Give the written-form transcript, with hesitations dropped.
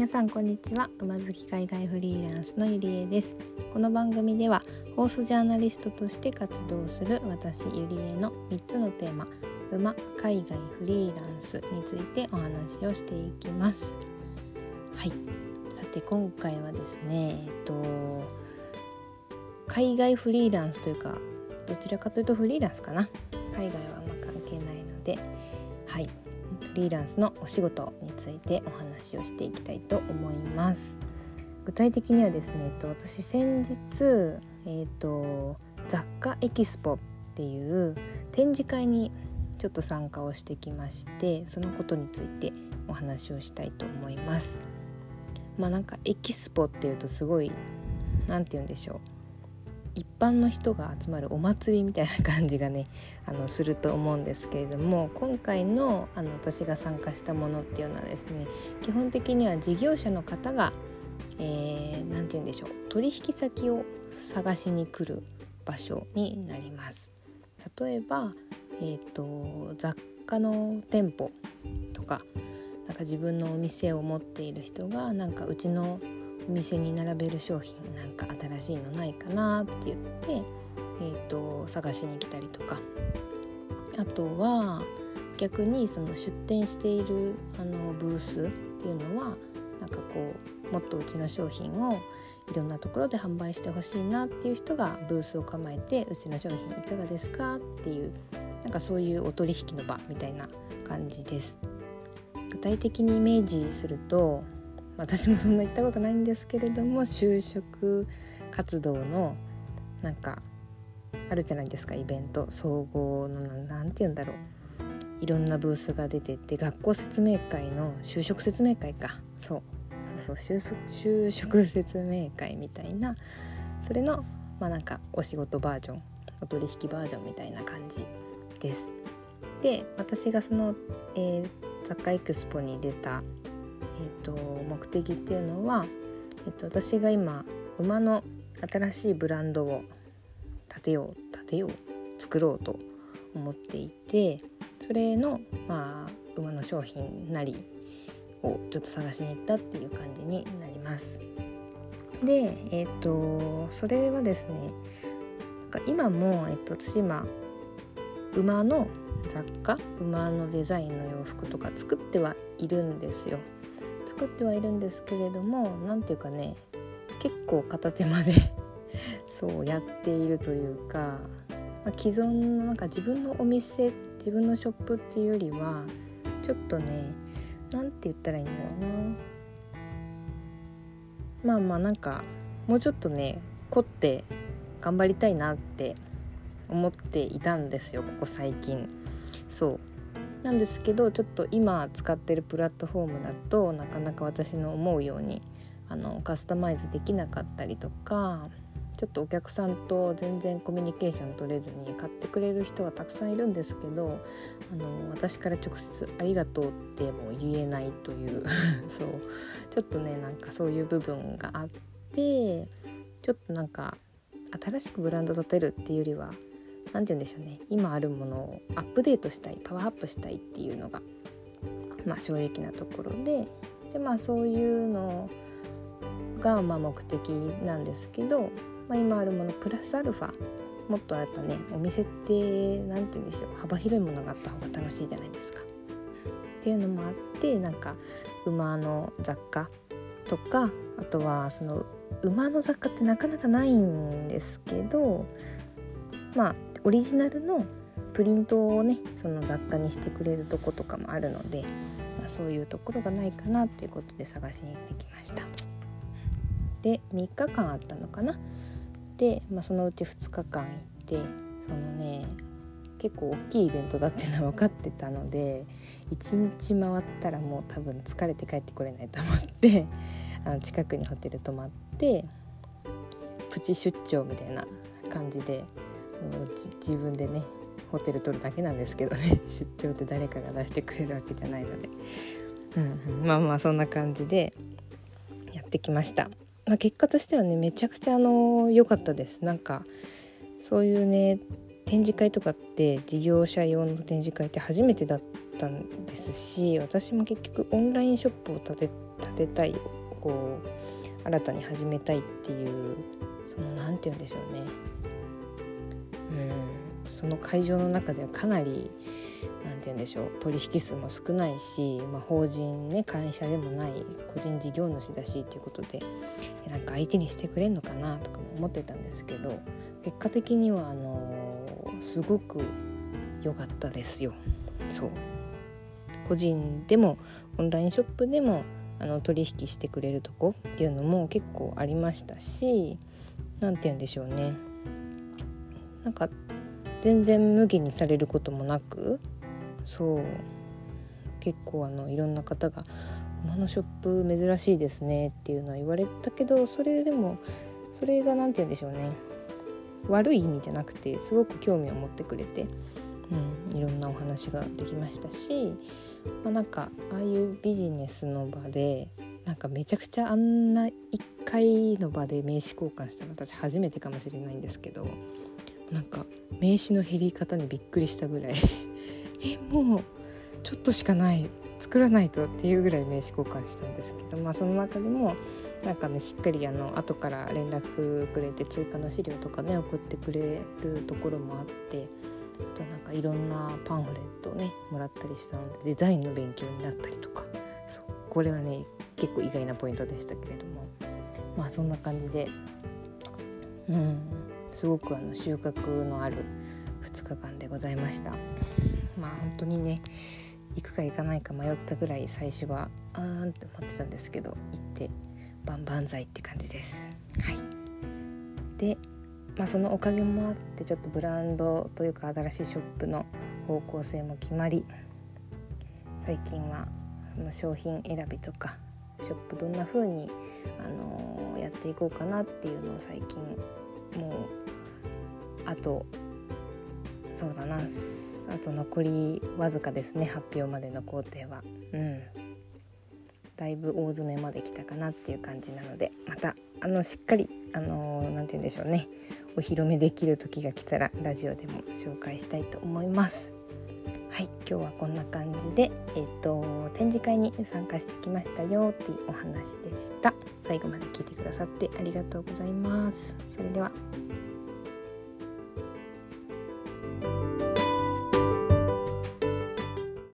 皆さんこんにちは。馬好き海外フリーランスのゆりえです。この番組ではホースジャーナリストとして活動する私ゆりえの3つのテーマ、馬、海外、フリーランスについてお話をしていきます。はい、さて今回はですね、海外フリーランスというか、どちらかというとフリーランスかな。海外はあんま関係ないので、はい、フリーランスのお仕事についてお話をしていきたいと思います。具体的にはですね、私先日、雑貨エキスポっていう展示会にちょっと参加をしてきまして、そのことについてお話をしたいと思います。なんかエキスポっていうとすごい、なんて言うんでしょう、一般の人が集まるお祭りみたいな感じがね、すると思うんですけれども、今回の、私が参加したものっていうのはですね、基本的には事業者の方が、なんて言うんでしょう、取引先を探しに来る場所になります。例えば、雑貨の店舗とか、なんか自分のお店を持っている人が、なんかうちのお店に並べる商品、なんか新しいのないかなって言って、探しに来たりとか、あとは逆にその出店しているブースっていうのは、なんかこうもっとうちの商品をいろんなところで販売してほしいなっていう人がブースを構えて、うちの商品いかがですかっていう、なんかそういうお取引の場みたいな感じです。具体的にイメージすると、私もそんな行ったことないんですけれども、就職活動のなんかあるじゃないですか、イベント総合の、なんて言うんだろう、いろんなブースが出てて、学校説明会の就職説明会か、就職説明会みたいな、それのなんかお仕事バージョン、お取引バージョンみたいな感じです。で、私がその、雑貨エクスポに出た目的っていうのは、私が今馬の新しいブランドを立てよう作ろうと思っていて、それの、馬の商品なりをちょっと探しに行ったっていう感じになります。で、それはですね、なんか今も、私今馬の雑貨、馬のデザインの洋服とか作ってはいるんですけれども、なんていうかね、結構片手間でそうやっているというか、既存のなんか自分のお店、自分のショップっていうよりは、ちょっとね、なんて言ったらいいんだろうな、なんかもうちょっとね、凝って頑張りたいなって思っていたんですよ、ここ最近。そうなんですけど、ちょっと今使ってるプラットフォームだと、なかなか私の思うようにカスタマイズできなかったりとか、ちょっとお客さんと全然コミュニケーション取れずに、買ってくれる人がたくさんいるんですけど、私から直接ありがとうっても言えないというそう、ちょっとね、なんかそういう部分があって、ちょっとなんか新しくブランド立てるっていうよりは、なんて言うんでしょうね、今あるものをアップデートしたい、パワーアップしたいっていうのが、正直なところで、そういうのが目的なんですけど、今あるものプラスアルファ、もっとやっぱね、お店ってなんて言うんでしょう、幅広いものがあった方が楽しいじゃないですかっていうのもあって、なんか馬の雑貨とか、あとはその馬の雑貨ってなかなかないんですけど、オリジナルのプリントをね、その雑貨にしてくれるとことかもあるので、そういうところがないかなっていうことで探しに行ってきました。で、3日間あったのかな。で、そのうち2日間行って、そのね、結構大きいイベントだっていうのは分かってたので、1日回ったらもう多分疲れて帰ってこれないと思って近くにホテル泊まって、プチ出張みたいな感じで、自分でね、ホテル取るだけなんですけどね、出張って誰かが出してくれるわけじゃないので、そんな感じでやってきました。結果としてはね、めちゃくちゃ良かったです。なんかそういうね、展示会とかって事業者用の展示会って初めてだったんですし、私も結局オンラインショップを立てたい、こう新たに始めたいっていう、そのなんて言うんでしょうね、その会場の中ではかなりなんて言うんでしょう、取引数も少ないし、法人ね、会社でもない個人事業主だしということで、なんか相手にしてくれんのかなとかも思ってたんですけど、結果的にはすごく良かったですよ。そう、個人でもオンラインショップでも取引してくれるとこっていうのも結構ありましたし、なんて言うんでしょうね、なんか全然無限にされることもなく、そう結構いろんな方が今のショップ珍しいですねっていうのは言われたけど、それでもそれがなんて言うんでしょうね、悪い意味じゃなくてすごく興味を持ってくれて、いろんなお話ができましたし、なんかああいうビジネスの場でなんかめちゃくちゃあんな1回の場で名刺交換したの私初めてかもしれないんですけど、なんか名刺の減り方にびっくりしたぐらいもうちょっとしかない作らないとっていうぐらい名刺交換したんですけど、その中でもなんかね、しっかり後から連絡くれて追加の資料とかね送ってくれるところもあって、あとなんかいろんなパンフレットをねもらったりしたので、デザインの勉強になったりとか、そうこれはね結構意外なポイントでしたけれども、そんな感じで、すごく収穫のある2日間でございました。本当にね、行くか行かないか迷ったぐらい最初はあーんって思ってたんですけど、行って万歳って感じです。で、そのおかげもあってちょっとブランドというか新しいショップの方向性も決まり、最近はその商品選びとかショップどんな風に、やっていこうかなっていうのを最近もうあと残りわずかですね、発表までの工程は。だいぶ大詰めまで来たかなっていう感じなので、またしっかりなんて言うんでしょうね、お披露目できる時が来たらラジオでも紹介したいと思います。今日はこんな感じで、展示会に参加してきましたよっていうお話でした。最後まで聞いてくださってありがとうございます。それでは。